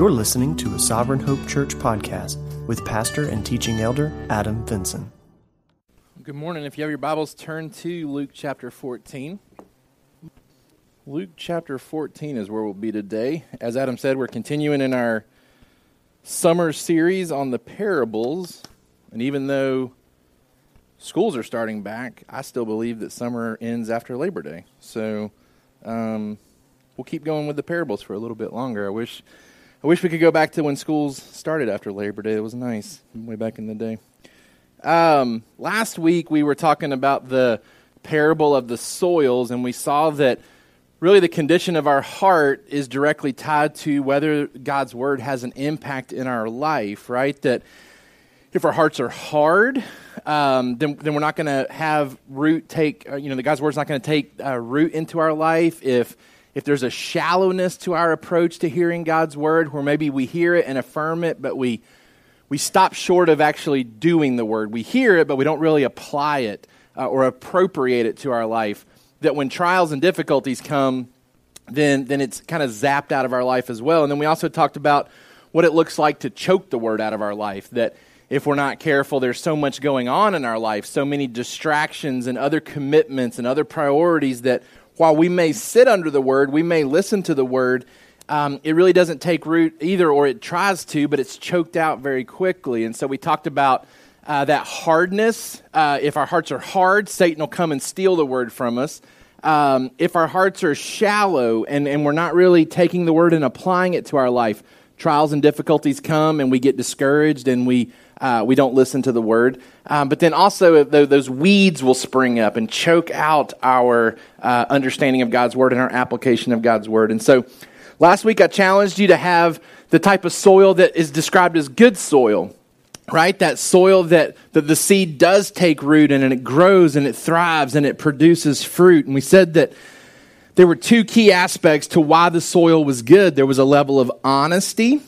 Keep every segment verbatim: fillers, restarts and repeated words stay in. You're listening to a Sovereign Hope Church podcast with pastor and teaching elder Adam Vinson. Good morning. If you have your Bibles, turn to Luke chapter fourteen. Luke chapter fourteen is where we'll be today. As Adam said, we're continuing in our summer series on the parables. And even though schools are starting back, I still believe that summer ends after Labor Day. So um, we'll keep going with the parables for a little bit longer. I wish I wish we could go back to when schools started after Labor Day. It was nice way back in the day. Um, last week we were talking about the parable of the soils, and we saw that really the condition of our heart is directly tied to whether God's word has an impact in our life, right? That if our hearts are hard, um, then, then we're not going to have root take, you know, the God's word's not going to take uh, root into our life. If, if there's a shallowness to our approach to hearing God's word, where maybe we hear it and affirm it, but we We stop short of actually doing the word. We hear it, but we don't really apply it uh, or appropriate it to our life. That when trials and difficulties come, then then it's kind of zapped out of our life as well. And then we also talked about what it looks like to choke the word out of our life. That if we're not careful, there's so much going on in our life, so many distractions and other commitments and other priorities that while we may sit under the word, we may listen to the word, Um, it really doesn't take root either, or it tries to, but it's choked out very quickly. And so we talked about uh, that hardness. Uh, if our hearts are hard, Satan will come and steal the word from us. Um, if our hearts are shallow and, and we're not really taking the word and applying it to our life, trials and difficulties come and we get discouraged and we uh, we don't listen to the word. Um, but then also those weeds will spring up and choke out our uh, understanding of God's word and our application of God's word. And so last week, I challenged you to have the type of soil that is described as good soil, right? That soil that, that the seed does take root in, and it grows and it thrives and it produces fruit. And we said that there were two key aspects to why the soil was good. There was a level of honesty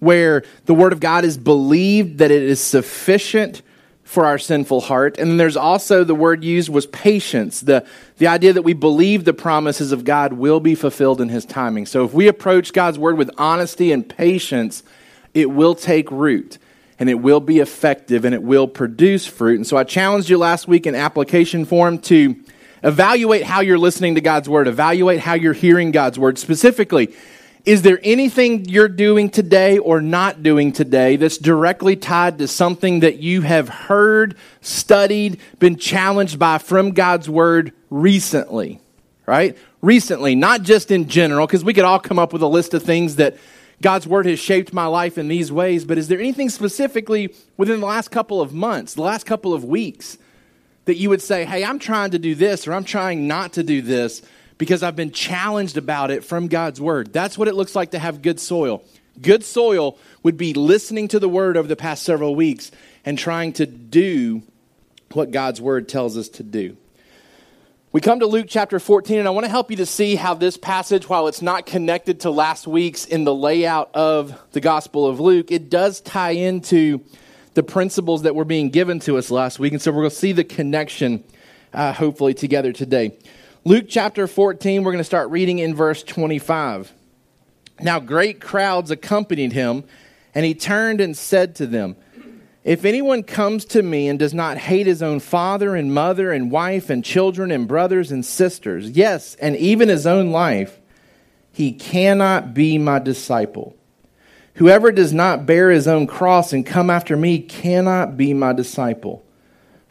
where the word of God is believed that it is sufficient for our sinful heart. And then there's also the word used was patience, the, the idea that we believe the promises of God will be fulfilled in his timing. So if we approach God's word with honesty and patience, it will take root and it will be effective and it will produce fruit. And so I challenged you last week in application form to evaluate how you're listening to God's word, evaluate how you're hearing God's word. Specifically, is there anything you're doing today or not doing today that's directly tied to something that you have heard, studied, been challenged by from God's word recently, right? Recently, not just in general, because we could all come up with a list of things that God's word has shaped my life in these ways, but is there anything specifically within the last couple of months, the last couple of weeks, that you would say, hey, I'm trying to do this or I'm trying not to do this, because I've been challenged about it from God's word? That's what it looks like to have good soil. Good soil would be listening to the word over the past several weeks and trying to do what God's word tells us to do. We come to Luke chapter fourteen, and I want to help you to see how this passage, while it's not connected to last week's in the layout of the Gospel of Luke, it does tie into the principles that were being given to us last week. And so we're going to see the connection, uh, hopefully, together today. Luke chapter fourteen, we're going to start reading in verse twenty-five. Now great crowds accompanied him, and he turned and said to them, if anyone comes to me and does not hate his own father and mother and wife and children and brothers and sisters, yes, and even his own life, he cannot be my disciple. Whoever does not bear his own cross and come after me cannot be my disciple.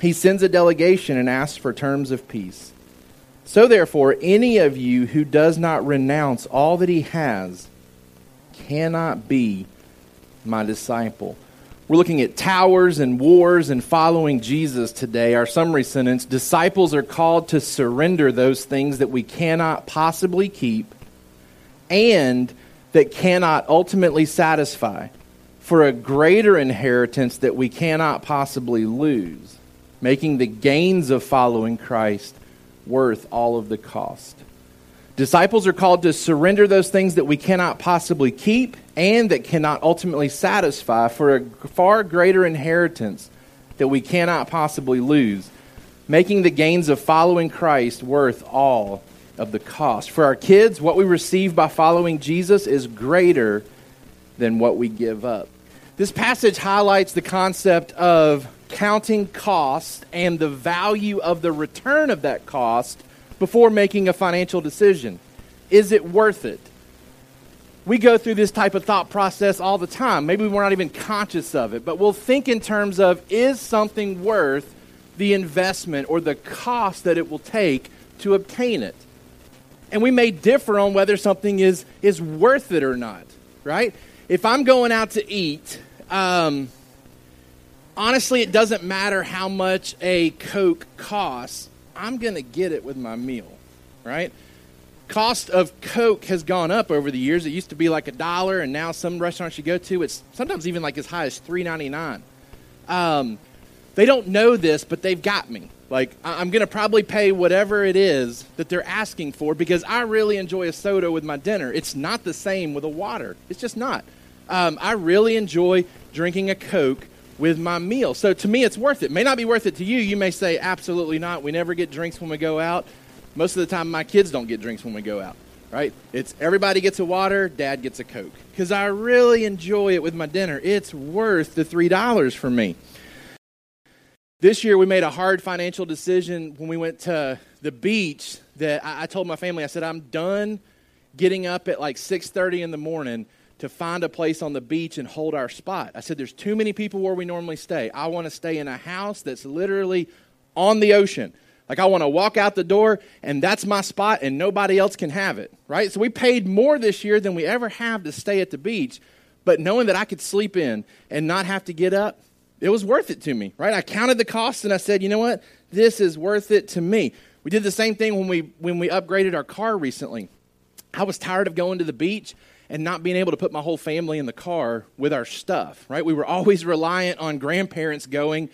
he sends a delegation and asks for terms of peace. So therefore, any of you who does not renounce all that he has cannot be my disciple. We're looking at towers and wars and following Jesus today. Our summary sentence, disciples are called to surrender those things that we cannot possibly keep and that cannot ultimately satisfy, for a greater inheritance that we cannot possibly lose, making the gains of following Christ worth all of the cost. Disciples are called to surrender those things that we cannot possibly keep and that cannot ultimately satisfy for a far greater inheritance that we cannot possibly lose, making the gains of following Christ worth all of the cost. For our kids, what we receive by following Jesus is greater than what we give up. This passage highlights the concept of counting cost and the value of the return of that cost before making a financial decision. Is it worth it? We go through this type of thought process all the time. Maybe we're not even conscious of it, but we'll think in terms of, is something worth the investment or the cost that it will take to obtain it? And we may differ on whether something is, is worth it or not, right? If I'm going out to eat, um, honestly, it doesn't matter how much a Coke costs. I'm going to get it with my meal, right? Cost of Coke has gone up over the years. It used to be like a dollar, and now some restaurants you go to, it's sometimes even like as high as three ninety-nine. Um, they don't know this, but they've got me. Like, I'm going to probably pay whatever it is that they're asking for because I really enjoy a soda with my dinner. It's not the same with a water. It's just not. Um, I really enjoy drinking a Coke with my meal. So to me, it's worth it. May not be worth it to you. You may say, absolutely not. We never get drinks when we go out. Most of the time, my kids don't get drinks when we go out, right? It's everybody gets a water, dad gets a Coke. Because I really enjoy it with my dinner. It's worth the three dollars for me. This year, we made a hard financial decision when we went to the beach that I, I told my family, I said, I'm done getting up at like six thirty in the morning to find a place on the beach and hold our spot. I said, there's too many people where we normally stay. I want to stay in a house that's literally on the ocean. Like, I want to walk out the door, and that's my spot, and nobody else can have it, right? So we paid more this year than we ever have to stay at the beach, but knowing that I could sleep in and not have to get up, it was worth it to me, right? I counted the costs, and I said, you know what? This is worth it to me. We did the same thing when we when we upgraded our car recently. I was tired of going to the beach and not being able to put my whole family in the car with our stuff, right? We were always reliant on grandparents going,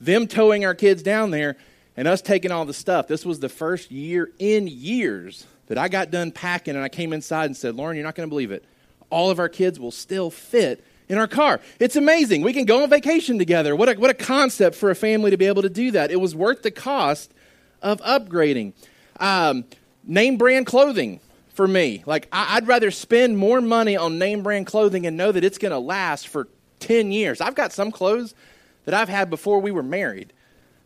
them towing our kids down there, and us taking all the stuff. This was the first year in years that I got done packing, and I came inside and said, Lauren, you're not going to believe it. All of our kids will still fit in our car. It's amazing. We can go on vacation together. What a, what a concept for a family to be able to do that. It was worth the cost of upgrading. Um, name brand clothing. For me, like, I'd rather spend more money on name brand clothing and know that it's going to last for ten years. I've got some clothes that I've had before we were married.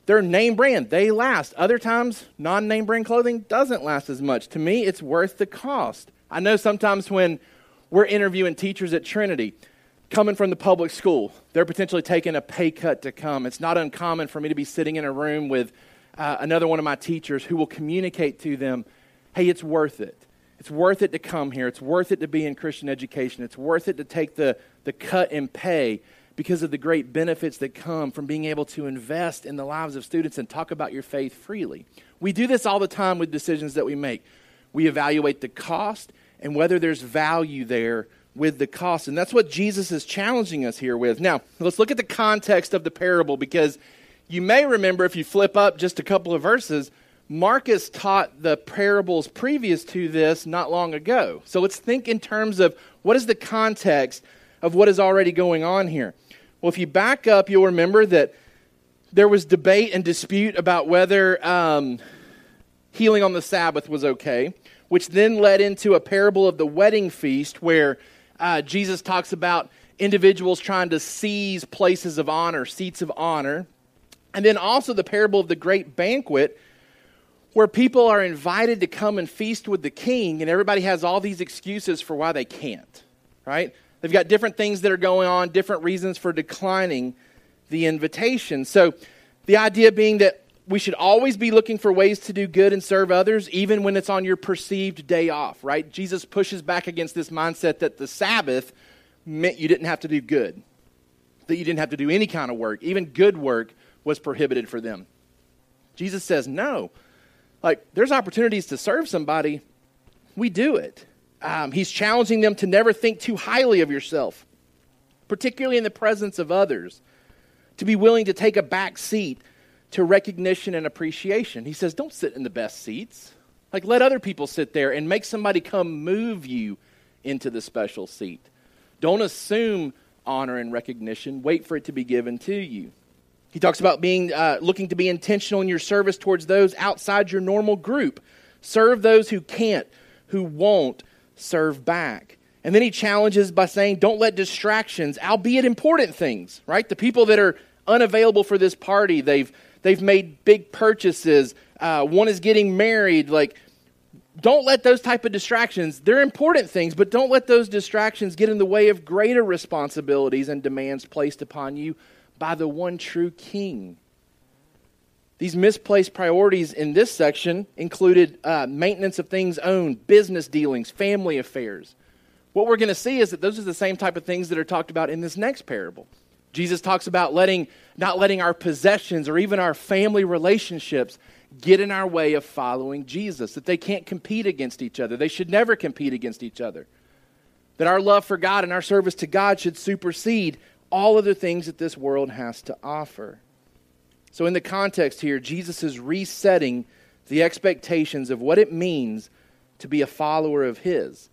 They're name brand. They last. Other times, non-name brand clothing doesn't last as much. To me, it's worth the cost. I know sometimes when we're interviewing teachers at Trinity, coming from the public school, they're potentially taking a pay cut to come. It's not uncommon for me to be sitting in a room with uh, another one of my teachers who will communicate to them, hey, it's worth it. It's worth it to come here. It's worth it to be in Christian education. It's worth it to take the, the cut in pay because of the great benefits that come from being able to invest in the lives of students and talk about your faith freely. We do this all the time with decisions that we make. We evaluate the cost and whether there's value there with the cost. And that's what Jesus is challenging us here with. Now, let's look at the context of the parable, because you may remember, if you flip up just a couple of verses, Marcus taught the parables previous to this not long ago. So let's think in terms of, what is the context of what is already going on here? Well, if you back up, you'll remember that there was debate and dispute about whether um, healing on the Sabbath was okay, which then led into a parable of the wedding feast where uh, Jesus talks about individuals trying to seize places of honor, seats of honor. And then also the parable of the great banquet, where people are invited to come and feast with the king, and everybody has all these excuses for why they can't, right? They've got different things that are going on, different reasons for declining the invitation. So the idea being that we should always be looking for ways to do good and serve others, even when it's on your perceived day off, right? Jesus pushes back against this mindset that the Sabbath meant you didn't have to do good, that you didn't have to do any kind of work. Even good work was prohibited for them. Jesus says, no. Like, there's opportunities to serve somebody, we do it. Um, he's challenging them to never think too highly of yourself, particularly in the presence of others, to be willing to take a back seat to recognition and appreciation. He says, don't sit in the best seats. Like, let other people sit there and make somebody come move you into the special seat. Don't assume honor and recognition. Wait for it to be given to you. He talks about being uh, looking to be intentional in your service towards those outside your normal group. Serve those who can't, who won't, serve back. And then he challenges by saying, don't let distractions, albeit important things, right? The people that are unavailable for this party, they've they've made big purchases. Uh, one is getting married. Like, don't let those type of distractions, they're important things, but don't let those distractions get in the way of greater responsibilities and demands placed upon you by the one true King. These misplaced priorities in this section included uh, maintenance of things owned, business dealings, family affairs. What we're going to see is that those are the same type of things that are talked about in this next parable. Jesus talks about letting, not letting our possessions or even our family relationships get in our way of following Jesus, that they can't compete against each other. They should never compete against each other. That our love for God and our service to God should supersede all other things that this world has to offer. So in the context here, Jesus is resetting the expectations of what it means to be a follower of his.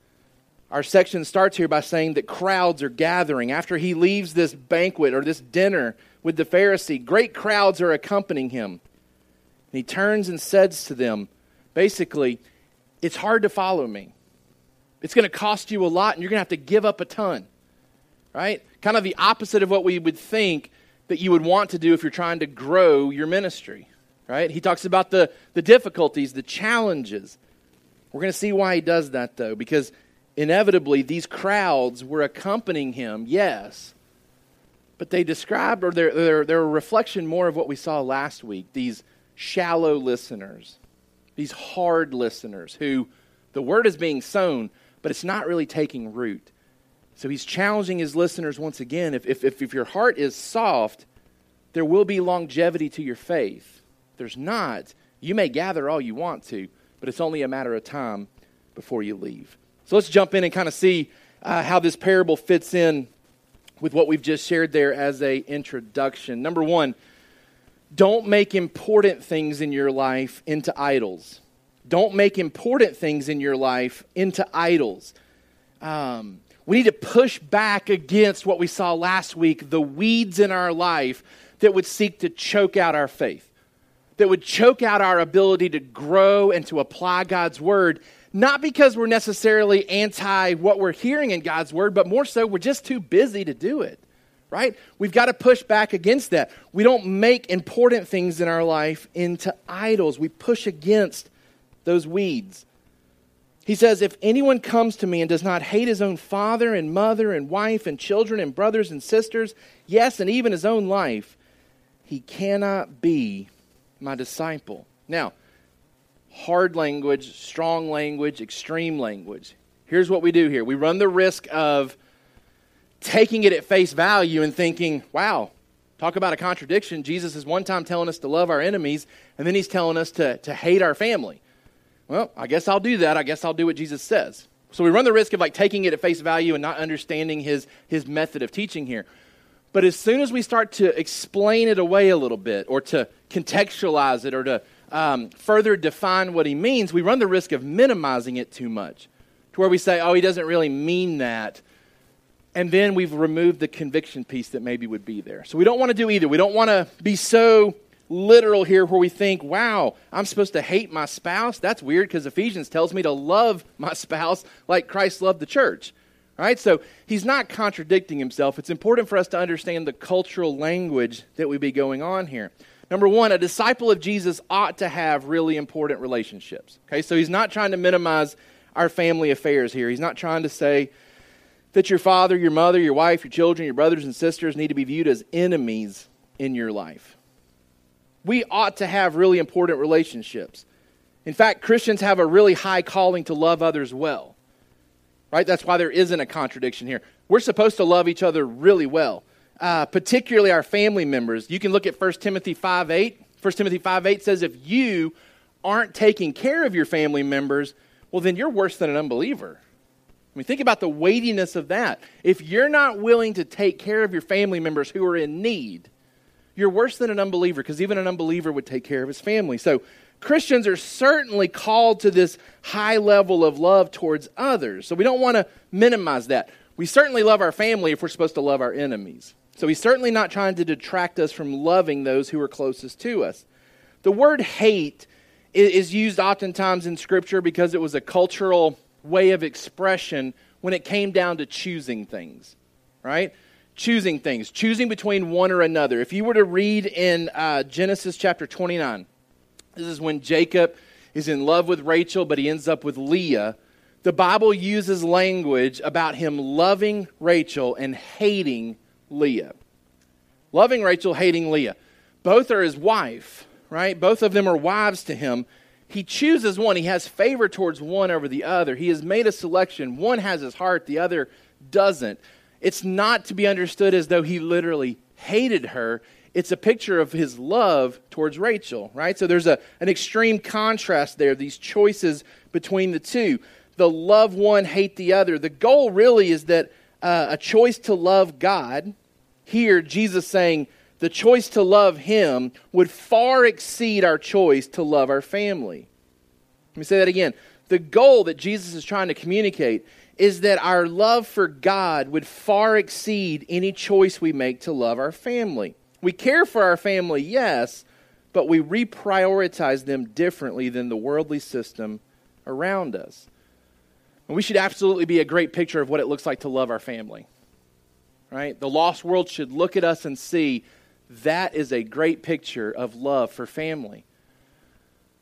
Our section starts here by saying that crowds are gathering. After he leaves this banquet or this dinner with the Pharisee, great crowds are accompanying him. And he turns and says to them, basically, it's hard to follow me. It's going to cost you a lot and you're going to have to give up a ton. Right? Kind of the opposite of what we would think that you would want to do if you're trying to grow your ministry. Right? He talks about the, the difficulties, the challenges. We're going to see why he does that though, because inevitably, these crowds were accompanying him, yes, but they described, or they're, they're, they're a reflection more of what we saw last week, these shallow listeners, these hard listeners who the word is being sown, but it's not really taking root. So he's challenging his listeners once again, if, if, if your heart is soft, there will be longevity to your faith. If there's not, you may gather all you want to, but it's only a matter of time before you leave. So let's jump in and kind of see uh, how this parable fits in with what we've just shared there as a introduction. Number one, don't make important things in your life into idols. Don't make important things in your life into idols. Um, we need to push back against what we saw last week, the weeds in our life that would seek to choke out our faith, that would choke out our ability to grow and to apply God's word. Not because we're necessarily anti what we're hearing in God's word, but more so we're just too busy to do it, right? We've got to push back against that. We don't make important things in our life into idols. We push against those weeds. He says, if anyone comes to me and does not hate his own father and mother and wife and children and brothers and sisters, yes, and even his own life, he cannot be my disciple. Now, hard language, strong language, extreme language. Here's what we do here. We run the risk of taking it at face value and thinking, wow, talk about a contradiction. Jesus is one time telling us to love our enemies, and then he's telling us to, to hate our family. Well, I guess I'll do that. I guess I'll do what Jesus says. So we run the risk of like taking it at face value and not understanding his, his method of teaching here. But as soon as we start to explain it away a little bit or to contextualize it or to Um, further define what he means, we run the risk of minimizing it too much to where we say, oh, he doesn't really mean that. And then we've removed the conviction piece that maybe would be there. So we don't want to do either. We don't want to be so literal here where we think, wow, I'm supposed to hate my spouse. That's weird because Ephesians tells me to love my spouse like Christ loved the church. All right? So he's not contradicting himself. It's important for us to understand the cultural language that would be going on here. Number one, a disciple of Jesus ought to have really important relationships. Okay, so he's not trying to minimize our family affairs here. He's not trying to say that your father, your mother, your wife, your children, your brothers and sisters need to be viewed as enemies in your life. We ought to have really important relationships. In fact, Christians have a really high calling to love others well. Right? That's why there isn't a contradiction here. We're supposed to love each other really well. Uh, particularly our family members. You can look at First Timothy five eight. First Timothy five eight says if you aren't taking care of your family members, well, then you're worse than an unbeliever, I mean, think about the weightiness of that. If you're not willing to take care of your family members who are in need, you're worse than an unbeliever, because even an unbeliever would take care of his family. So Christians are certainly called to this high level of love towards others. So we don't want to minimize that. We certainly love our family if we're supposed to love our enemies. So he's certainly not trying to detract us from loving those who are closest to us. The word hate is used oftentimes in Scripture because it was a cultural way of expression when it came down to choosing things, right? Choosing things, choosing between one or another. If you were to read in uh, Genesis chapter twenty-nine, this is when Jacob is in love with Rachel, but he ends up with Leah. The Bible uses language about him loving Rachel and hating Leah. Loving Rachel, hating Leah. Both are his wife, right? Both of them are wives to him. He chooses one. He has favor towards one over the other. He has made a selection. One has his heart, the other doesn't. It's not to be understood as though he literally hated her. It's a picture of his love towards Rachel, right? So there's a, an extreme contrast there, these choices between the two. The love one, hate the other. The goal really is that Uh, a choice to love God, here Jesus saying the choice to love him would far exceed our choice to love our family. Let me say that again. The goal that Jesus is trying to communicate is that our love for God would far exceed any choice we make to love our family. We care for our family, yes, but we reprioritize them differently than the worldly system around us. And we should absolutely be a great picture of what it looks like to love our family, right? The lost world should look at us and see that is a great picture of love for family.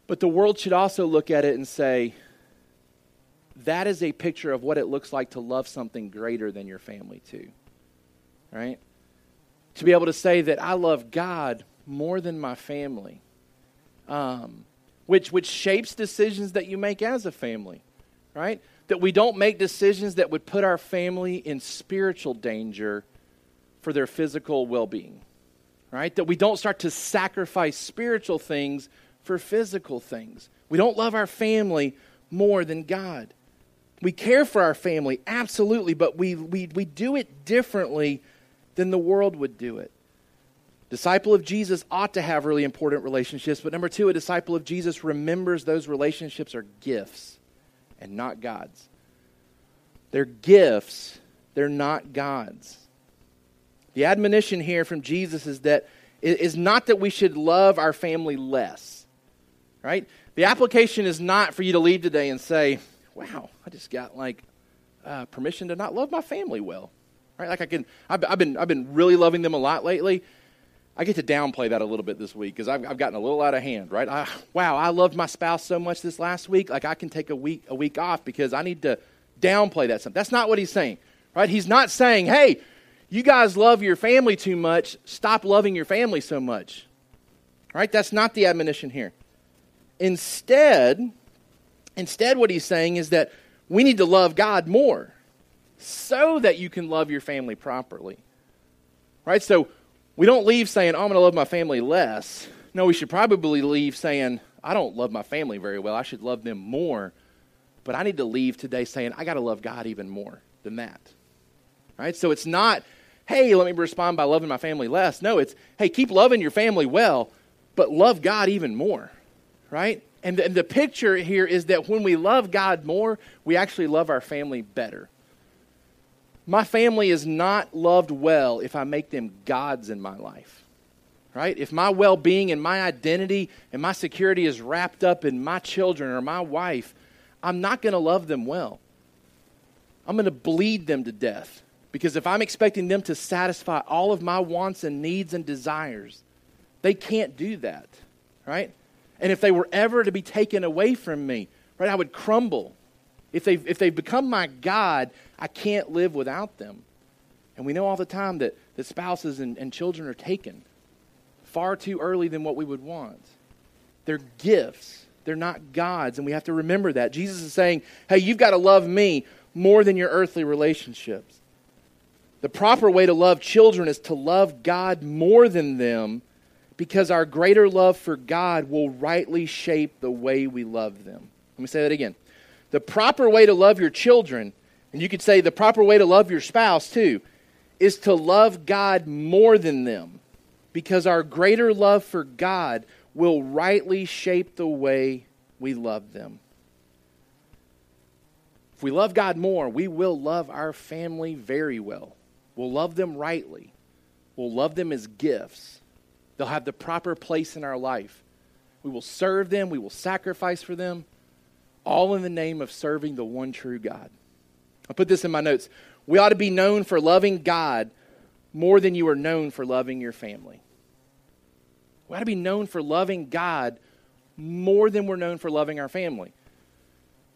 But the world should also look at it and say, that is a picture of what it looks like to love something greater than your family too, right? To be able to say that I love God more than my family, um, which, which shapes decisions that you make as a family, right? That we don't make decisions that would put our family in spiritual danger for their physical well-being, right? That we don't start to sacrifice spiritual things for physical things. We don't love our family more than God. We care for our family, absolutely, but we we we do it differently than the world would do it. Disciple of Jesus ought to have really important relationships, but number two, a disciple of Jesus remembers those relationships are gifts and not God's. They're gifts, they're not God's. The admonition here from Jesus is that it is not that we should love our family less, right? The application is not for you to leave today and say, wow, I just got like uh, permission to not love my family well, right? Like I can, I've, I've been, I've been really loving them a lot lately. I get to downplay that a little bit this week because I've, I've gotten a little out of hand, right? I, wow, I loved my spouse so much this last week. Like I can take a week a week off because I need to downplay that something. That's not what he's saying, right? He's not saying, hey, you guys love your family too much. Stop loving your family so much, right? That's not the admonition here. Instead, instead what he's saying is that we need to love God more so that you can love your family properly, right? So we don't leave saying, oh, I'm going to love my family less. No, we should probably leave saying, I don't love my family very well. I should love them more. But I need to leave today saying, I got to love God even more than that. Right? So it's not, hey, let me respond by loving my family less. No, it's, hey, keep loving your family well, but love God even more. Right? And the, and the picture here is that when we love God more, we actually love our family better. My family is not loved well if I make them gods in my life, right? If my well-being and my identity and my security is wrapped up in my children or my wife, I'm not going to love them well. I'm going to bleed them to death because if I'm expecting them to satisfy all of my wants and needs and desires, they can't do that, right? And if they were ever to be taken away from me, right, I would crumble. If they've, if they've become my God, I can't live without them. And we know all the time that, that spouses and, and children are taken far too early than what we would want. They're gifts. They're not God's. And we have to remember that. Jesus is saying, hey, you've got to love me more than your earthly relationships. The proper way to love children is to love God more than them because our greater love for God will rightly shape the way we love them. Let me say that again. The proper way to love your children And you could say the proper way to love your spouse, too, is to love God more than them, because our greater love for God will rightly shape the way we love them. If we love God more, we will love our family very well. We'll love them rightly. We'll love them as gifts. They'll have the proper place in our life. We will serve them. We will sacrifice for them, all in the name of serving the one true God. I put this in my notes. We ought to be known for loving God more than you are known for loving your family. We ought to be known for loving God more than we're known for loving our family.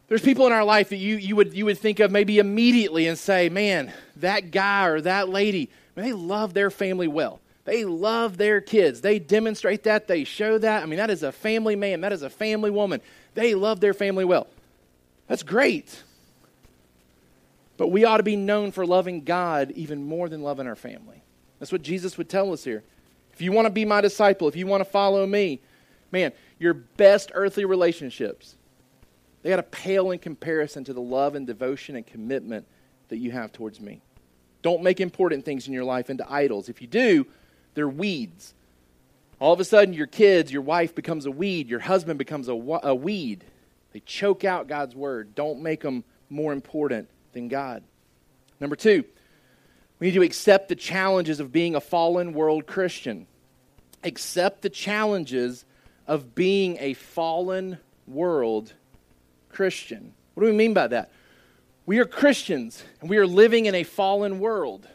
There's people in our life that you, you would you would think of maybe immediately and say, man, that guy or that lady, man, they love their family well. They love their kids. They demonstrate that. They show that. I mean, that is a family man. That is a family woman. They love their family well. That's great. But we ought to be known for loving God even more than loving our family. That's what Jesus would tell us here. If you want to be my disciple, if you want to follow me, man, your best earthly relationships, they got to pale in comparison to the love and devotion and commitment that you have towards me. Don't make important things in your life into idols. If you do, they're weeds. All of a sudden, your kids, your wife becomes a weed. Your husband becomes a, a weed. They choke out God's word. Don't make them more important than God. Number two, we need to accept the challenges of being a fallen world Christian. Accept the challenges of being a fallen world Christian. What do we mean by that? We are Christians, and we are living in a fallen world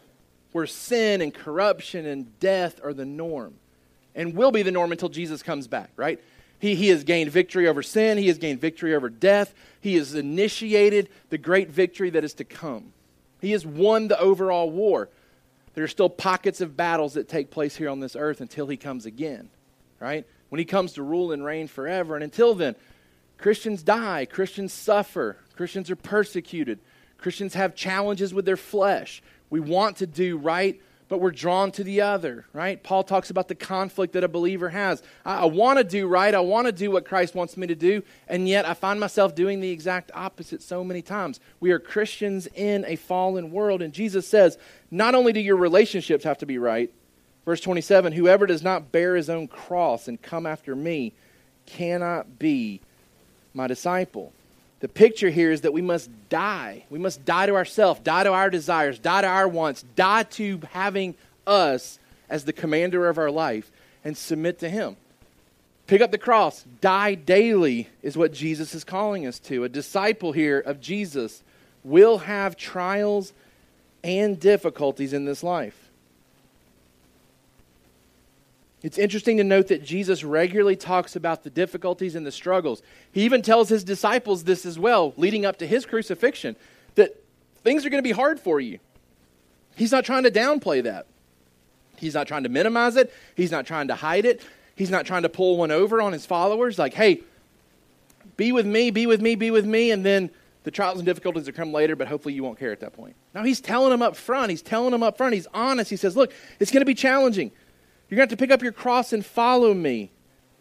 where sin and corruption and death are the norm, and will be the norm until Jesus comes back, right? He, he has gained victory over sin. He has gained victory over death. He has initiated the great victory that is to come. He has won the overall war. There are still pockets of battles that take place here on this earth until he comes again, right? When he comes to rule and reign forever. And until then, Christians die. Christians suffer. Christians are persecuted. Christians have challenges with their flesh. We want to do right, but we're drawn to the other, right? Paul talks about the conflict that a believer has. I, I want to do right. I want to do what Christ wants me to do, and yet I find myself doing the exact opposite so many times. We are Christians in a fallen world, and Jesus says, not only do your relationships have to be right, verse twenty-seven, whoever does not bear his own cross and come after me cannot be my disciple. The picture here is that we must die. We must die to ourselves, die to our desires, die to our wants, die to having us as the commander of our life and submit to him. Pick up the cross. Die daily is what Jesus is calling us to. A disciple here of Jesus will have trials and difficulties in this life. It's interesting to note that Jesus regularly talks about the difficulties and the struggles. He even tells his disciples this as well, leading up to his crucifixion, that things are going to be hard for you. He's not trying to downplay that. He's not trying to minimize it. He's not trying to hide it. He's not trying to pull one over on his followers. Like, hey, be with me, be with me, be with me, and then the trials and difficulties will come later, but hopefully you won't care at that point. No, he's telling them up front. He's telling them up front. He's honest. He says, look, it's going to be challenging. You're going to have to pick up your cross and follow me.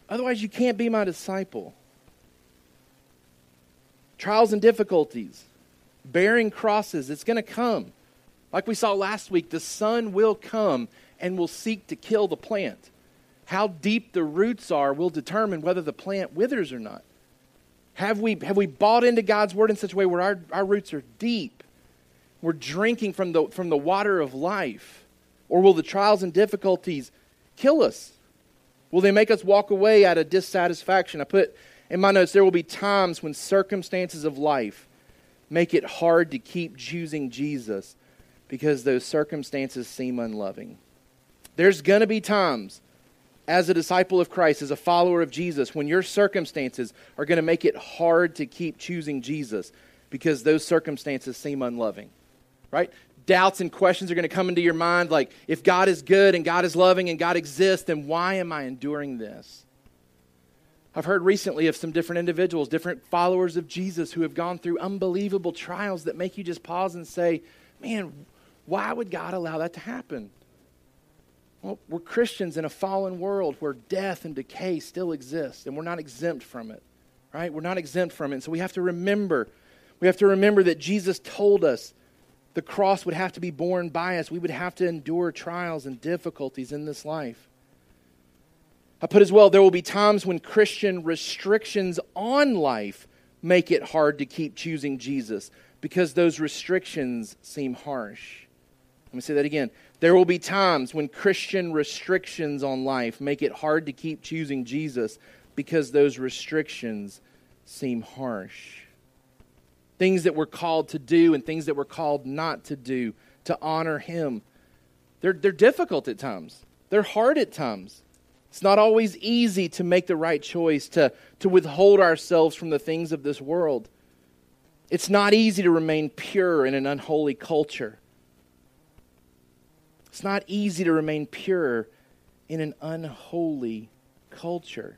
Otherwise, you can't be my disciple. Trials and difficulties, bearing crosses, it's going to come. Like we saw last week, the sun will come and will seek to kill the plant. How deep the roots are will determine whether the plant withers or not. Have we, have we bought into God's word in such a way where our, our roots are deep? We're drinking from the, from the water of life. Or will the trials and difficulties kill us? Will they make us walk away out of dissatisfaction? I put in my notes, there will be times when circumstances of life make it hard to keep choosing Jesus because those circumstances seem unloving. There's going to be times as a disciple of Christ, as a follower of Jesus, when your circumstances are going to make it hard to keep choosing Jesus because those circumstances seem unloving, right? Doubts and questions are going to come into your mind, like, if God is good and God is loving and God exists, then why am I enduring this? I've heard recently of some different individuals, different followers of Jesus who have gone through unbelievable trials that make you just pause and say, man, why would God allow that to happen? Well, we're Christians in a fallen world where death and decay still exist, and we're not exempt from it, right? We're not exempt from it, and so we have to remember We have to remember that Jesus told us the cross would have to be borne by us. We would have to endure trials and difficulties in this life. I put as well, there will be times when Christian restrictions on life make it hard to keep choosing Jesus because those restrictions seem harsh. Let me say that again. There will be times when Christian restrictions on life make it hard to keep choosing Jesus because those restrictions seem harsh. Things that we're called to do and things that we're called not to do to honor Him. They're, they're difficult at times. They're hard at times. It's not always easy to make the right choice, to, to withhold ourselves from the things of this world. It's not easy to remain pure in an unholy culture. It's not easy to remain pure in an unholy culture.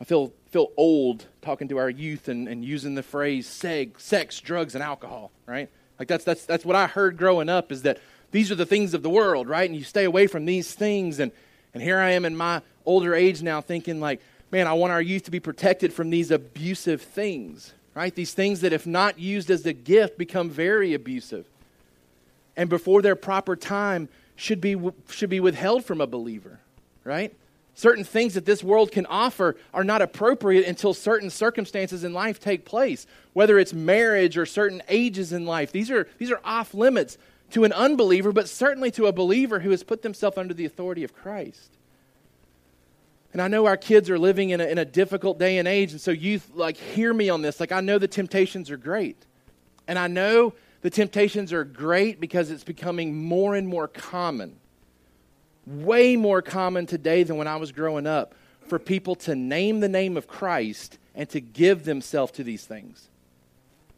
I feel feel old talking to our youth and, and using the phrase seg, sex, drugs, and alcohol, right? Like that's that's that's what I heard growing up, is that these are the things of the world, right? And you stay away from these things. And and here I am in my older age now thinking like, man, I want our youth to be protected from these abusive things, right? These things that if not used as a gift become very abusive. And before their proper time should be should be withheld from a believer, right? Certain things that this world can offer are not appropriate until certain circumstances in life take place, whether it's marriage or certain ages in life. These are these are off limits to an unbeliever, but certainly to a believer who has put themselves under the authority of Christ. And I know our kids are living in a, in a difficult day and age, and so youth, like, hear me on this. Like, I know the temptations are great, and I know the temptations are great because it's becoming more and more common, way more common today than when I was growing up, for people to name the name of Christ and to give themselves to these things,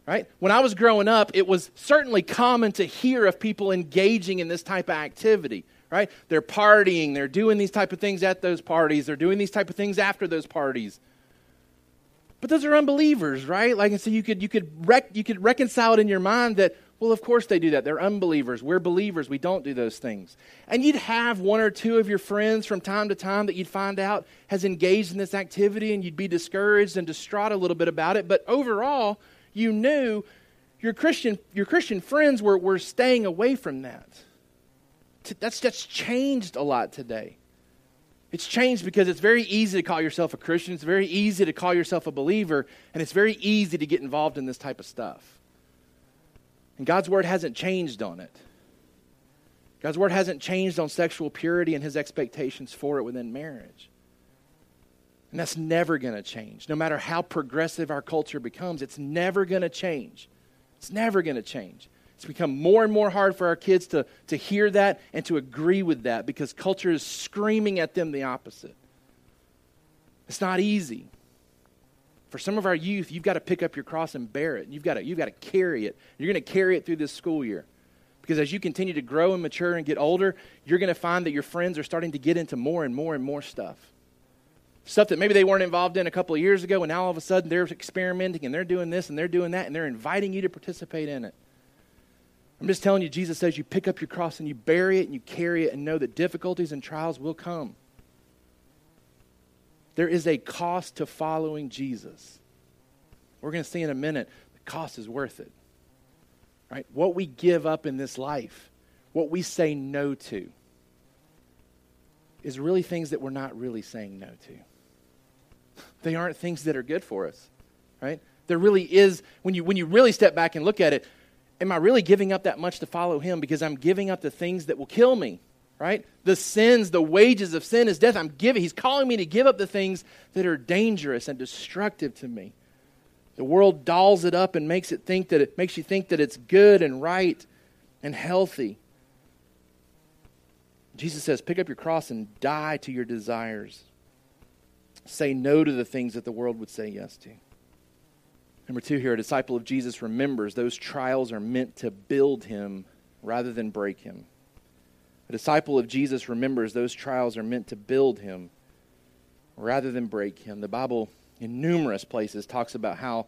right? When I was growing up, it was certainly common to hear of people engaging in this type of activity, right? They're partying, they're doing these type of things at those parties, they're doing these type of things after those parties. But those are unbelievers, right? Like, and so you could you could rec- you could reconcile it in your mind that, well, of course they do that. They're unbelievers. We're believers. We don't do those things. And you'd have one or two of your friends from time to time that you'd find out has engaged in this activity, and you'd be discouraged and distraught a little bit about it. But overall, you knew your Christian your Christian friends were were staying away from that. That's that's changed a lot today. It's changed because it's very easy to call yourself a Christian. It's very easy to call yourself a believer. And it's very easy to get involved in this type of stuff. And God's word hasn't changed on it. God's word hasn't changed on sexual purity and His expectations for it within marriage. And that's never going to change. No matter how progressive our culture becomes, it's never going to change. It's never going to change. It's become more and more hard for our kids to, to hear that and to agree with that because culture is screaming at them the opposite. It's not easy. For some of our youth, you've got to pick up your cross and bear it. You've got to, you've got to carry it. You're going to carry it through this school year because as you continue to grow and mature and get older, you're going to find that your friends are starting to get into more and more and more stuff. Stuff that maybe they weren't involved in a couple of years ago, and now all of a sudden they're experimenting and they're doing this and they're doing that and they're inviting you to participate in it. I'm just telling you, Jesus says you pick up your cross and you bury it and you carry it and know that difficulties and trials will come. There is a cost to following Jesus. We're going to see in a minute, the cost is worth it. Right? What we give up in this life, what we say no to, is really things that we're not really saying no to. They aren't things that are good for us. Right? There really is, when you when you really step back and look at it, am I really giving up that much to follow Him? Because I'm giving up the things that will kill me, right? The sins, the wages of sin is death. I'm giving, He's calling me to give up the things that are dangerous and destructive to me. The world dolls it up and makes it think that it makes you think that it's good and right and healthy. Jesus says, pick up your cross and die to your desires. Say no to the things that the world would say yes to. Number two here, a disciple of Jesus remembers those trials are meant to build him rather than break him. A disciple of Jesus remembers those trials are meant to build him rather than break him. The Bible, in numerous places, talks about how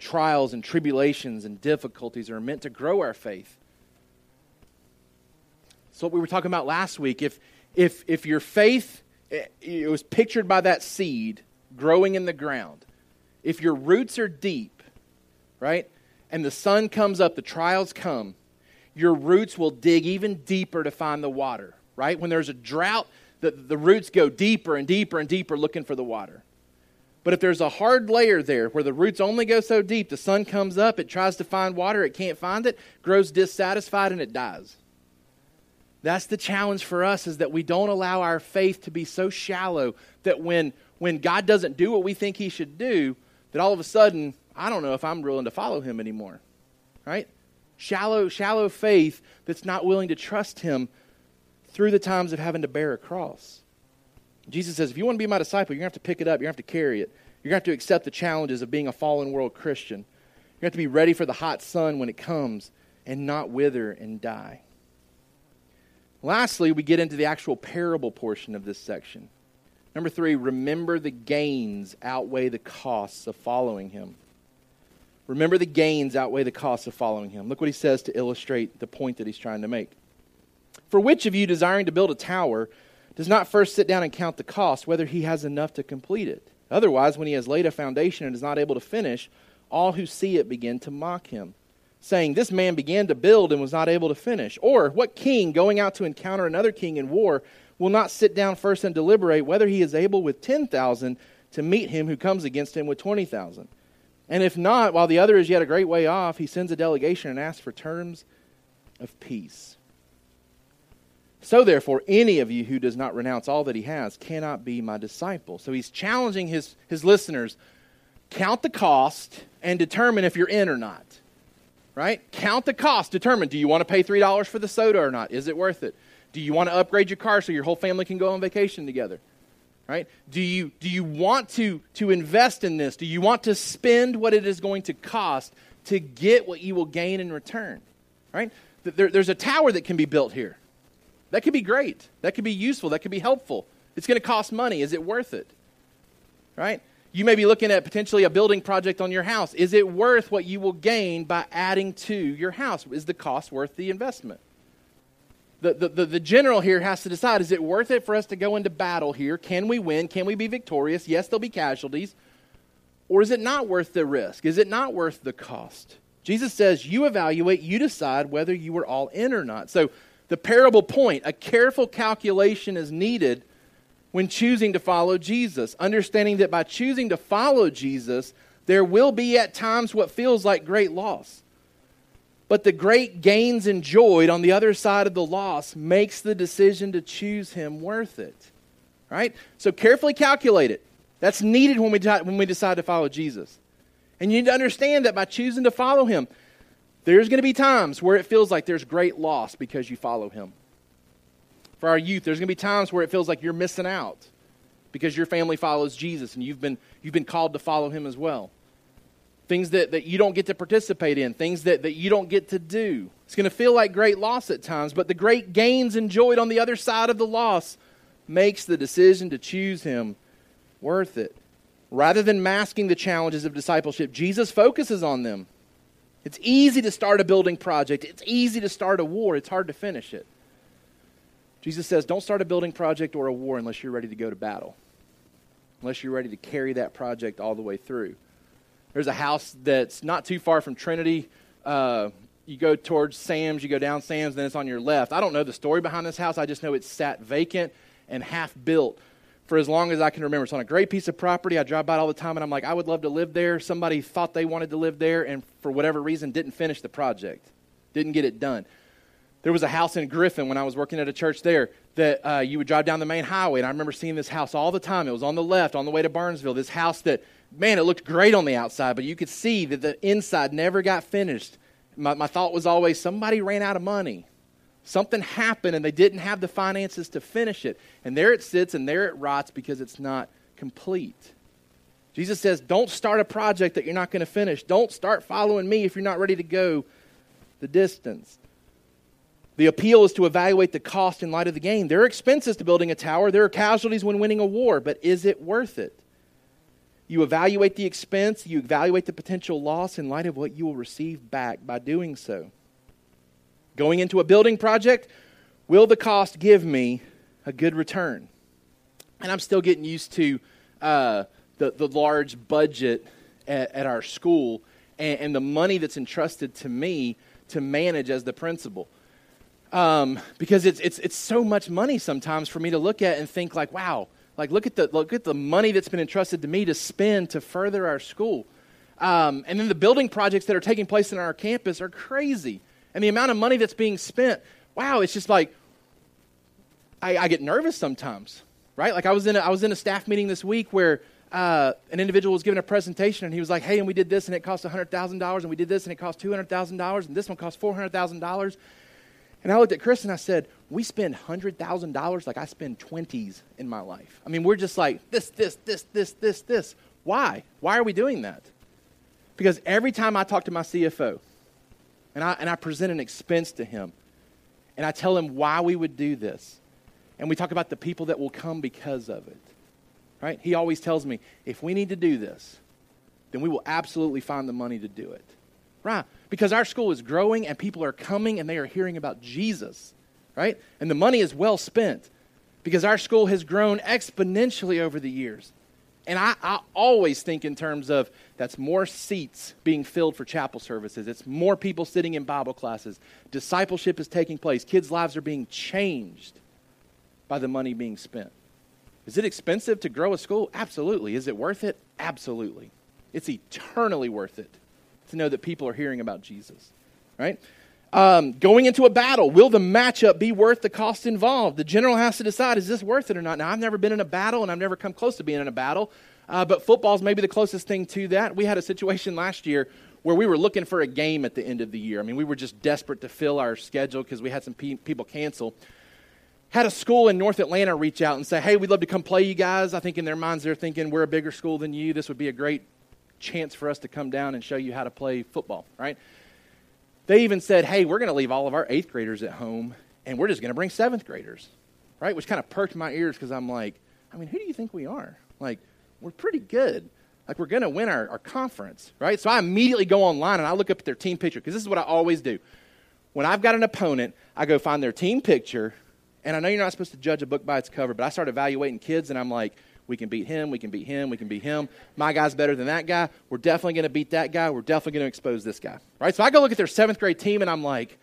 trials and tribulations and difficulties are meant to grow our faith. So what we were talking about last week, if if if your faith, it was pictured by that seed growing in the ground. If your roots are deep, right? And the sun comes up, the trials come. Your roots will dig even deeper to find the water, right? When there's a drought, the, the roots go deeper and deeper and deeper looking for the water. But if there's a hard layer there where the roots only go so deep, the sun comes up, it tries to find water, it can't find it, grows dissatisfied, and it dies. That's the challenge for us, is that we don't allow our faith to be so shallow that when, when God doesn't do what we think he should do, that all of a sudden, I don't know if I'm willing to follow him anymore, right? Shallow, shallow faith that's not willing to trust him through the times of having to bear a cross. Jesus says, if you want to be my disciple, you're going to have to pick it up. You're going to have to carry it. You're going to have to accept the challenges of being a fallen world Christian. You're going to have to be ready for the hot sun when it comes and not wither and die. Lastly, we get into the actual parable portion of this section. Number three, remember the gains outweigh the costs of following him. Remember the gains outweigh the costs of following him. Look what he says to illustrate the point that he's trying to make. For which of you desiring to build a tower does not first sit down and count the cost, whether he has enough to complete it? Otherwise, when he has laid a foundation and is not able to finish, all who see it begin to mock him, saying, this man began to build and was not able to finish. Or what king, going out to encounter another king in war, will not sit down first and deliberate whether he is able with ten thousand to meet him who comes against him with twenty thousand? And if not, while the other is yet a great way off, he sends a delegation and asks for terms of peace. So therefore, any of you who does not renounce all that he has cannot be my disciple. So he's challenging his, his listeners, count the cost and determine if you're in or not, right? Count the cost, determine, do you want to pay three dollars for the soda or not? Is it worth it? Do you want to upgrade your car so your whole family can go on vacation together? Right? Do you do you want to, to invest in this? Do you want to spend what it is going to cost to get what you will gain in return? Right? There, there's a tower that can be built here. That could be great. That could be useful. That could be helpful. It's going to cost money. Is it worth it? Right? You may be looking at potentially a building project on your house. Is it worth what you will gain by adding to your house? Is the cost worth the investment? The, the, the, the general here has to decide, is it worth it for us to go into battle here? Can we win? Can we be victorious? Yes, there'll be casualties. Or is it not worth the risk? Is it not worth the cost? Jesus says, you evaluate, you decide whether you are all in or not. So the parable point, a careful calculation is needed when choosing to follow Jesus. Understanding that by choosing to follow Jesus, there will be at times what feels like great loss. But the great gains enjoyed on the other side of the loss makes the decision to choose him worth it, right? So carefully calculate it. That's needed when we de- when we decide to follow Jesus. And you need to understand that by choosing to follow him, there's going to be times where it feels like there's great loss because you follow him. For our youth, there's going to be times where it feels like you're missing out because your family follows Jesus and you've been, you've been called to follow him as well. Things that, that you don't get to participate in, things that, that you don't get to do. It's going to feel like great loss at times, but the great gains enjoyed on the other side of the loss makes the decision to choose him worth it. Rather than masking the challenges of discipleship, Jesus focuses on them. It's easy to start a building project. It's easy to start a war. It's hard to finish it. Jesus says, don't start a building project or a war unless you're ready to go to battle, unless you're ready to carry that project all the way through. There's a house that's not too far from Trinity. Uh, you go towards Sam's, you go down Sam's, and then it's on your left. I don't know the story behind this house. I just know it's sat vacant and half built for as long as I can remember. It's on a great piece of property. I drive by it all the time, and I'm like, I would love to live there. Somebody thought they wanted to live there and for whatever reason didn't finish the project, didn't get it done. There was a house in Griffin when I was working at a church there that uh, you would drive down the main highway, and I remember seeing this house all the time. It was on the left on the way to Barnesville, this house that, man, it looked great on the outside, but you could see that the inside never got finished. My, my thought was always, somebody ran out of money. Something happened, and they didn't have the finances to finish it. And there it sits, and there it rots because it's not complete. Jesus says, don't start a project that you're not going to finish. Don't start following me if you're not ready to go the distance. The appeal is to evaluate the cost in light of the gain. There are expenses to building a tower. There are casualties when winning a war, but is it worth it? You evaluate the expense, you evaluate the potential loss in light of what you will receive back by doing so. Going into a building project, will the cost give me a good return? And I'm still getting used to uh, the, the large budget at, at our school and, and the money that's entrusted to me to manage as the principal. Um, because it's it's it's so much money sometimes for me to look at and think like, wow, like look at the look at the money that's been entrusted to me to spend to further our school. Um, and then the building projects that are taking place in our campus are crazy. And the amount of money that's being spent, wow, it's just like, I, I get nervous sometimes, right? Like I was in a, I was in a staff meeting this week where uh, an individual was giving a presentation and he was like, hey, and we did this and it cost one hundred thousand dollars and we did this and it cost two hundred thousand dollars and this one cost four hundred thousand dollars. And I looked at Chris and I said, we spend one hundred thousand dollars like I spend twenties in my life. I mean, we're just like this, this, this, this, this, this. Why? Why are we doing that? Because every time I talk to my C F O and I, and I present an expense to him and I tell him why we would do this and we talk about the people that will come because of it, right? He always tells me, if we need to do this, then we will absolutely find the money to do it, right? Because our school is growing and people are coming and they are hearing about Jesus, right? And the money is well spent because our school has grown exponentially over the years. And I, I always think in terms of that's more seats being filled for chapel services. It's more people sitting in Bible classes. Discipleship is taking place. Kids' lives are being changed by the money being spent. Is it expensive to grow a school? Absolutely. Is it worth it? Absolutely. It's eternally worth it to know that people are hearing about Jesus, right? Um, going into a battle, will the matchup be worth the cost involved? The general has to decide, is this worth it or not? Now, I've never been in a battle, and I've never come close to being in a battle, uh, but football's maybe the closest thing to that. We had a situation last year where we were looking for a game at the end of the year. I mean, we were just desperate to fill our schedule because we had some pe- people cancel. Had a school in North Atlanta reach out and say, hey, we'd love to come play you guys. I think in their minds, they're thinking, we're a bigger school than you. This would be a great chance for us to come down and show you how to play football, right? They even said, hey, we're going to leave all of our eighth graders at home, and we're just going to bring seventh graders, right? Which kind of perked my ears because I'm like, I mean, who do you think we are? Like, we're pretty good. Like, we're going to win our, our conference, right? So I immediately go online, and I look up at their team picture because this is what I always do. When I've got an opponent, I go find their team picture, and I know you're not supposed to judge a book by its cover, but I start evaluating kids, and I'm like, we can beat him, we can beat him, we can beat him. My guy's better than that guy. We're definitely going to beat that guy. We're definitely going to expose this guy, right? So I go look at their seventh grade team, and I'm like,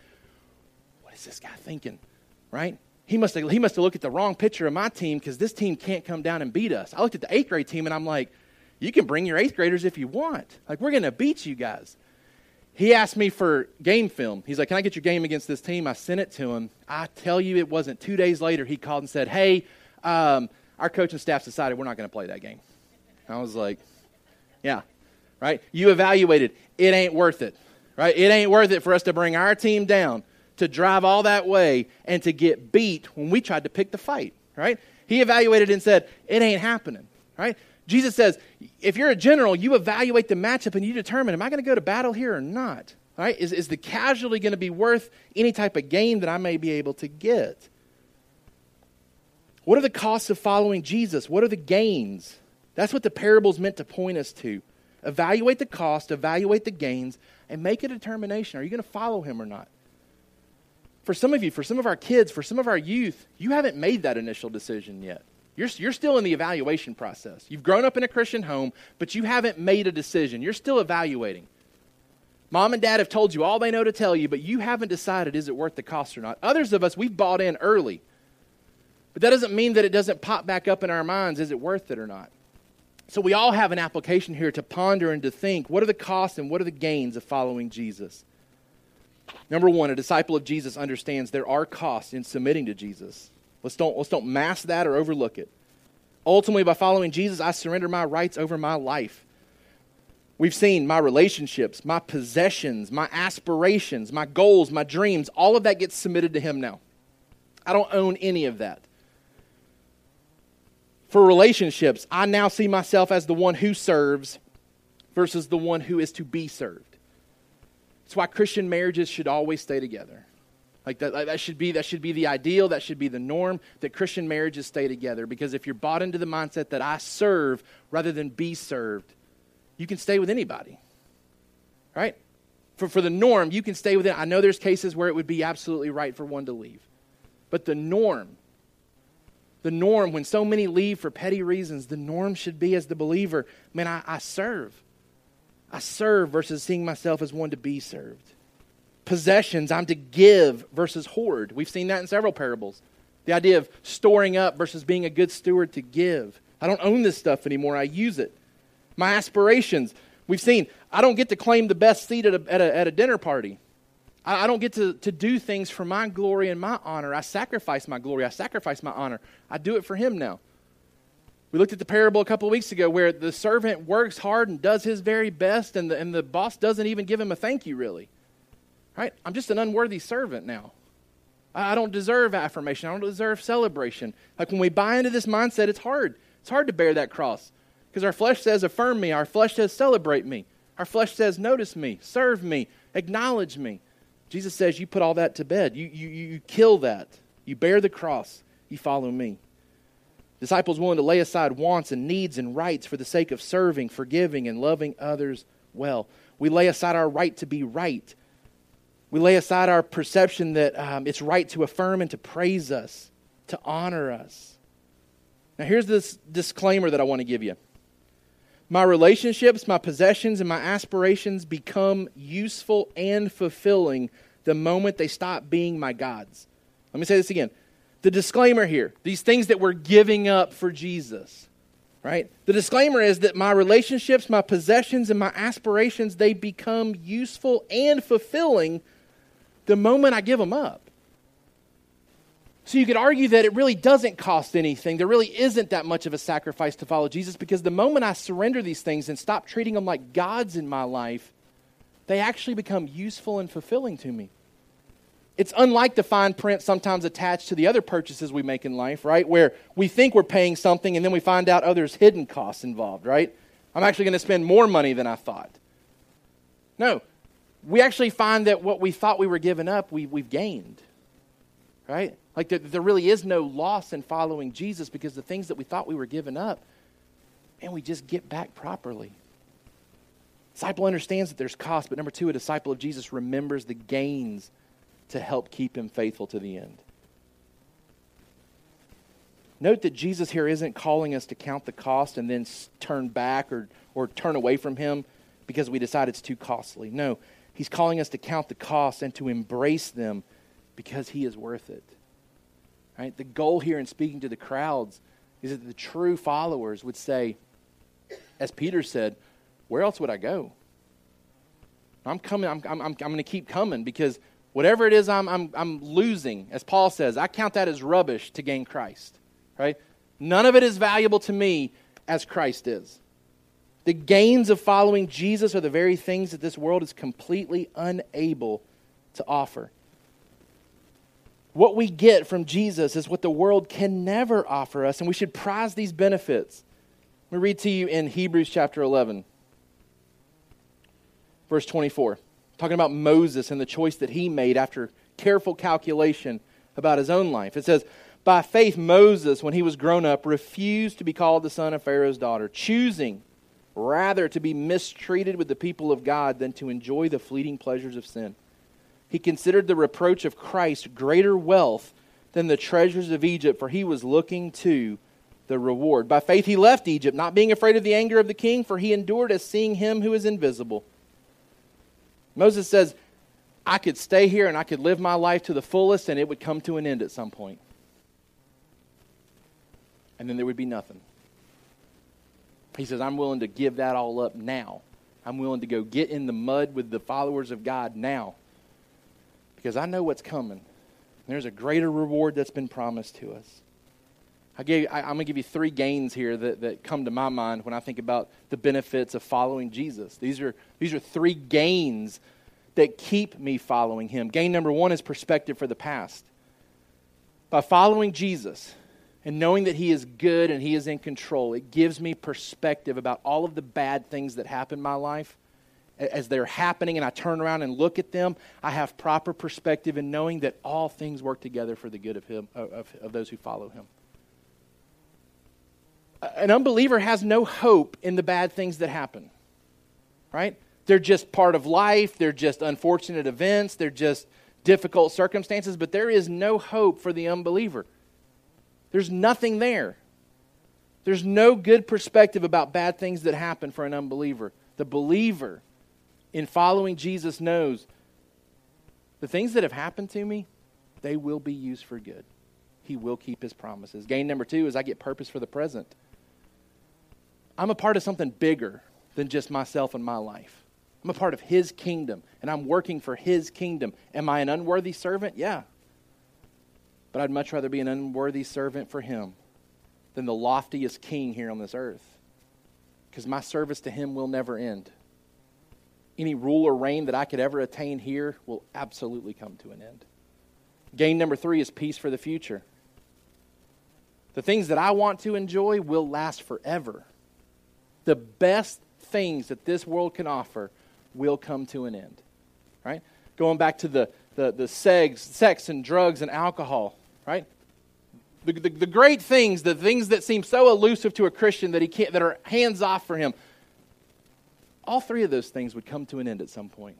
what is this guy thinking, right? He must have, he must have looked at the wrong picture of my team because this team can't come down and beat us. I looked at the eighth grade team, and I'm like, you can bring your eighth graders if you want. Like, we're going to beat you guys. He asked me for game film. He's like, can I get your game against this team? I sent it to him. I tell you it wasn't. Two days later, he called and said, hey, um... our coaching staff decided we're not going to play that game. I was like, yeah, right? You evaluated. It ain't worth it, right? It ain't worth it for us to bring our team down, to drive all that way, and to get beat when we tried to pick the fight, right? He evaluated and said, it ain't happening, right? Jesus says, if you're a general, you evaluate the matchup and you determine, am I going to go to battle here or not, right? Is, is the casualty going to be worth any type of gain that I may be able to get? What are the costs of following Jesus? What are the gains? That's what the parable's meant to point us to. Evaluate the cost, evaluate the gains, and make a determination. Are you going to follow him or not? For some of you, for some of our kids, for some of our youth, you haven't made that initial decision yet. You're, you're still in the evaluation process. You've grown up in a Christian home, but you haven't made a decision. You're still evaluating. Mom and dad have told you all they know to tell you, but you haven't decided, is it worth the cost or not? Others of us, we've bought in early. But that doesn't mean that it doesn't pop back up in our minds, is it worth it or not? So we all have an application here to ponder and to think, what are the costs and what are the gains of following Jesus? Number one, a disciple of Jesus understands there are costs in submitting to Jesus. Let's don't, let's don't mask that or overlook it. Ultimately, by following Jesus, I surrender my rights over my life. We've seen my relationships, my possessions, my aspirations, my goals, my dreams, all of that gets submitted to him now. I don't own any of that. For relationships, I now see myself as the one who serves versus the one who is to be served. That's why Christian marriages should always stay together. Like that, that should be that should be the ideal, that should be the norm, that Christian marriages stay together. Because if you're bought into the mindset that I serve rather than be served, you can stay with anybody, right? For, for the norm, you can stay with it. I know there's cases where it would be absolutely right for one to leave. But the norm... The norm, when so many leave for petty reasons, the norm should be as the believer, man, I, I serve. I serve versus seeing myself as one to be served. Possessions, I'm to give versus hoard. We've seen that in several parables. The idea of storing up versus being a good steward to give. I don't own this stuff anymore. I use it. My aspirations. We've seen, I don't get to claim the best seat at a, at a, at a dinner party. I, I don't get to, to do things for my glory and my honor. I sacrifice my glory. I sacrifice my honor. I do it for him now. We looked at the parable a couple of weeks ago where the servant works hard and does his very best, and the, and the boss doesn't even give him a thank you, really. Right? I'm just an unworthy servant now. I don't deserve affirmation. I don't deserve celebration. Like when we buy into this mindset, it's hard. It's hard to bear that cross because our flesh says affirm me. Our flesh says celebrate me. Our flesh says notice me, serve me, acknowledge me. Jesus says you put all that to bed. You, you, you kill that. You bear the cross. You follow me. Disciples willing to lay aside wants and needs and rights for the sake of serving, forgiving, and loving others well. We lay aside our right to be right. We lay aside our perception that um, it's right to affirm and to praise us, to honor us. Now here's this disclaimer that I want to give you. My relationships, my possessions, and my aspirations become useful and fulfilling the moment they stop being my gods. Let me say this again. The disclaimer here, these things that we're giving up for Jesus, right? The disclaimer is that my relationships, my possessions, and my aspirations, they become useful and fulfilling the moment I give them up. So you could argue that it really doesn't cost anything. There really isn't that much of a sacrifice to follow Jesus because the moment I surrender these things and stop treating them like gods in my life, they actually become useful and fulfilling to me. It's unlike the fine print sometimes attached to the other purchases we make in life, right? Where we think we're paying something and then we find out oh, there's hidden costs involved, right? I'm actually going to spend more money than I thought. No. We actually find that what we thought we were giving up, we, we've gained, right? Like there, there really is no loss in following Jesus because the things that we thought we were giving up, man, we just get back properly. Disciple understands that there's cost, but number two, a disciple of Jesus remembers the gains to help keep him faithful to the end. Note that Jesus here isn't calling us to count the cost and then turn back or, or turn away from him because we decide it's too costly. No. He's calling us to count the costs and to embrace them because he is worth it. Right? The goal here in speaking to the crowds is that the true followers would say, as Peter said, where else would I go? I'm coming, I'm I'm I'm gonna keep coming because whatever it is I'm I'm I'm losing, as Paul says, I count that as rubbish to gain Christ. Right? None of it is valuable to me as Christ is. The gains of following Jesus are the very things that this world is completely unable to offer. What we get from Jesus is what the world can never offer us, and we should prize these benefits. Let me read to you in Hebrews chapter eleven, verse twenty-four, talking about Moses and the choice that he made after careful calculation about his own life. It says, by faith, Moses, when he was grown up, refused to be called the son of Pharaoh's daughter, choosing rather to be mistreated with the people of God than to enjoy the fleeting pleasures of sin. He considered the reproach of Christ greater wealth than the treasures of Egypt, for he was looking to the reward. By faith he left Egypt, not being afraid of the anger of the king, for he endured as seeing him who is invisible. Moses says, I could stay here and I could live my life to the fullest and it would come to an end at some point. And then there would be nothing. He says, I'm willing to give that all up now. I'm willing to go get in the mud with the followers of God now because I know what's coming. There's a greater reward that's been promised to us. I gave, I, I'm going to give you three gains here that, that come to my mind when I think about the benefits of following Jesus. These are, these are three gains that keep me following him. Gain number one is perspective for the past. By following Jesus and knowing that he is good and he is in control, it gives me perspective about all of the bad things that happen in my life. As they're happening and I turn around and look at them, I have proper perspective in knowing that all things work together for the good of him, of, of those who follow him. An unbeliever has no hope in the bad things that happen, right? They're just part of life. They're just unfortunate events. They're just difficult circumstances, but there is no hope for the unbeliever. There's nothing there. There's no good perspective about bad things that happen for an unbeliever. the believer in following Jesus knows the things that have happened to me, they will be used for good. He will keep his promises. Gain number two is I get purpose for the present. I'm a part of something bigger than just myself and my life. I'm a part of his kingdom, and I'm working for his kingdom. Am I an unworthy servant? Yeah. But I'd much rather be an unworthy servant for him than the loftiest king here on this earth, because my service to him will never end. Any rule or reign that I could ever attain here will absolutely come to an end. Gain number three is peace for the future. The things that I want to enjoy will last forever. The best things that this world can offer will come to an end, right? Going back to the the, the sex, sex and drugs and alcohol, right? The, the, the great things, the things that seem so elusive to a Christian that he can't, that are hands off for him. All three of those things would come to an end at some point.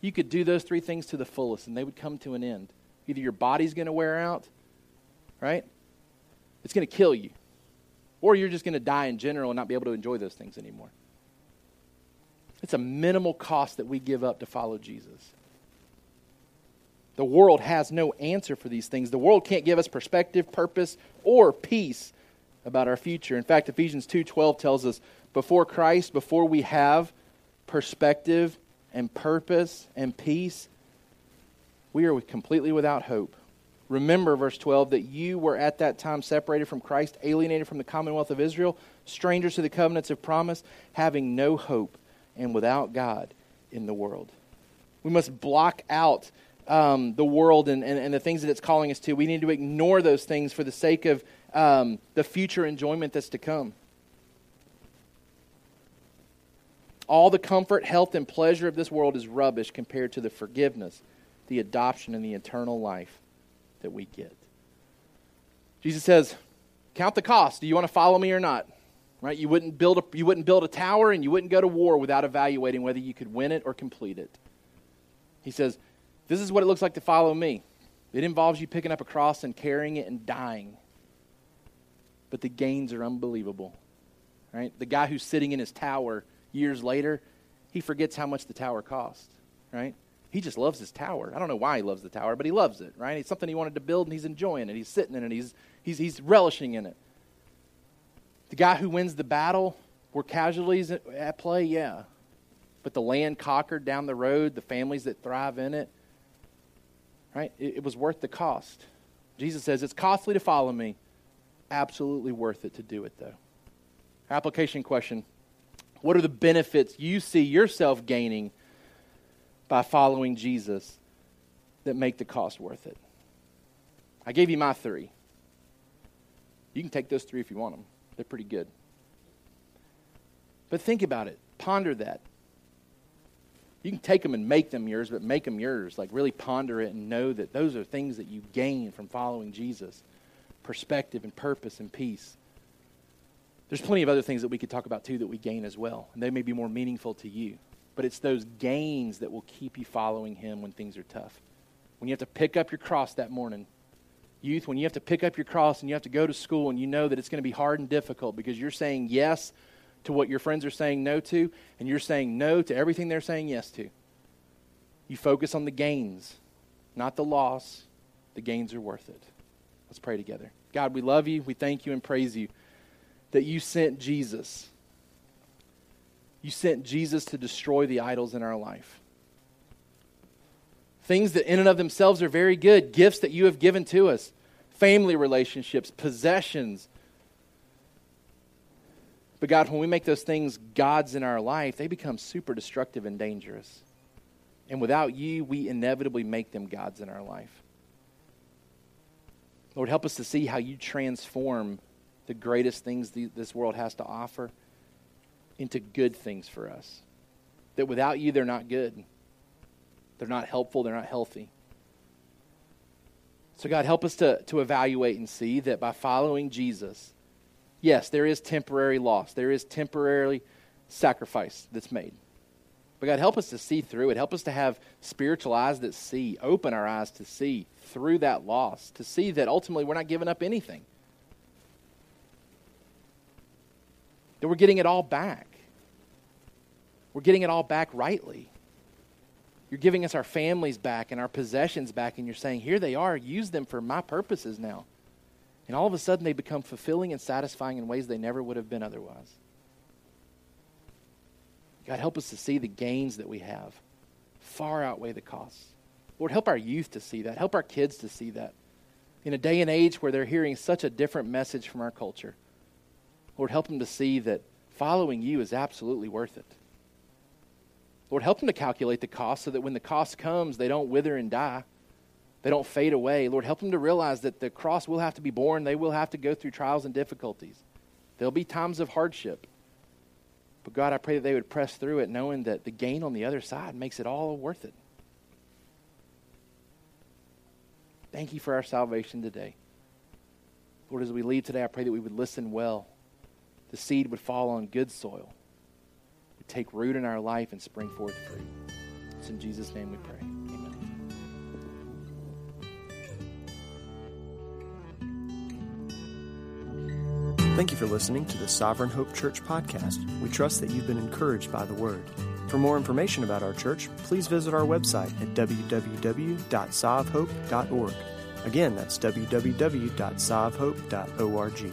You could do those three things to the fullest, and they would come to an end. Either your body's going to wear out, right? It's going to kill you. Or you're just going to die in general and not be able to enjoy those things anymore. It's a minimal cost that we give up to follow Jesus. The world has no answer for these things. The world can't give us perspective, purpose, or peace about our future. In fact, Ephesians two twelve tells us, before Christ, before we have perspective and purpose and peace, we are completely without hope. Remember, verse twelve, that you were at that time separated from Christ, alienated from the commonwealth of Israel, strangers to the covenants of promise, having no hope and without God in the world. We must block out um, the world and, and, and the things that it's calling us to. We need to ignore those things for the sake of um, the future enjoyment that's to come. All the comfort, health, and pleasure of this world is rubbish compared to the forgiveness, the adoption, and the eternal life that we get. Jesus says, count the cost. Do you want to follow me or not? Right? You wouldn't build a, you wouldn't build a tower, and you wouldn't go to war without evaluating whether you could win it or complete it. He says, this is what it looks like to follow me. It involves you picking up a cross and carrying it and dying. But the gains are unbelievable. Right? The guy who's sitting in his tower years later, he forgets how much the tower cost. Right? He just loves his tower. I don't know why he loves the tower, but he loves it, right? It's something he wanted to build, and he's enjoying it. He's sitting in it. He's he's he's relishing in it. The guy who wins the battle, were casualties at play, yeah. But the land conquered down the road, the families that thrive in it, right? It, it was worth the cost. Jesus says, it's costly to follow me. Absolutely worth it to do it, though. Application question. What are the benefits you see yourself gaining by following Jesus that make the cost worth it? I gave you my three. You can take those three if you want them. They're pretty good. But think about it. Ponder that. You can take them and make them yours, but make them yours. Like, really ponder it and know that those are things that you gain from following Jesus. Perspective and purpose and peace. There's plenty of other things that we could talk about too that we gain as well. And they may be more meaningful to you. But it's those gains that will keep you following him when things are tough. When you have to pick up your cross that morning. Youth, when you have to pick up your cross and you have to go to school and you know that it's going to be hard and difficult because you're saying yes to what your friends are saying no to, and you're saying no to everything they're saying yes to. You focus on the gains, not the loss. The gains are worth it. Let's pray together. God, we love you. We thank you and praise you that you sent Jesus. You sent Jesus to destroy the idols in our life. Things that in and of themselves are very good, gifts that you have given to us, family relationships, possessions. But God, when we make those things gods in our life, they become super destructive and dangerous. And without you, we inevitably make them gods in our life. Lord, help us to see how you transform the greatest things this world has to offer into good things for us. That without you, they're not good. They're not helpful. They're not healthy. So God, help us to, to evaluate and see that by following Jesus, yes, there is temporary loss. There is temporary sacrifice that's made. But God, help us to see through it. Help us to have spiritual eyes that see, open our eyes to see through that loss, to see that ultimately we're not giving up anything. That we're getting it all back. We're getting it all back rightly. You're giving us our families back and our possessions back, and you're saying, here they are, use them for my purposes now. And all of a sudden, they become fulfilling and satisfying in ways they never would have been otherwise. God, help us to see the gains that we have far outweigh the costs. Lord, help our youth to see that. Help our kids to see that. In a day and age where they're hearing such a different message from our culture, Lord, help them to see that following you is absolutely worth it. Lord, help them to calculate the cost so that when the cost comes, they don't wither and die. They don't fade away. Lord, help them to realize that the cross will have to be borne. They will have to go through trials and difficulties. There'll be times of hardship. But God, I pray that they would press through it knowing that the gain on the other side makes it all worth it. Thank you for our salvation today. Lord, as we leave today, I pray that we would listen well. The seed would fall on good soil. It would take root in our life and spring forth fruit. It's in Jesus' name we pray. Thank you for listening to the Sovereign Hope Church podcast. We trust that you've been encouraged by the word. For more information about our church, please visit our website at w w w dot sov hope dot org. Again, that's w w w dot sov hope dot org.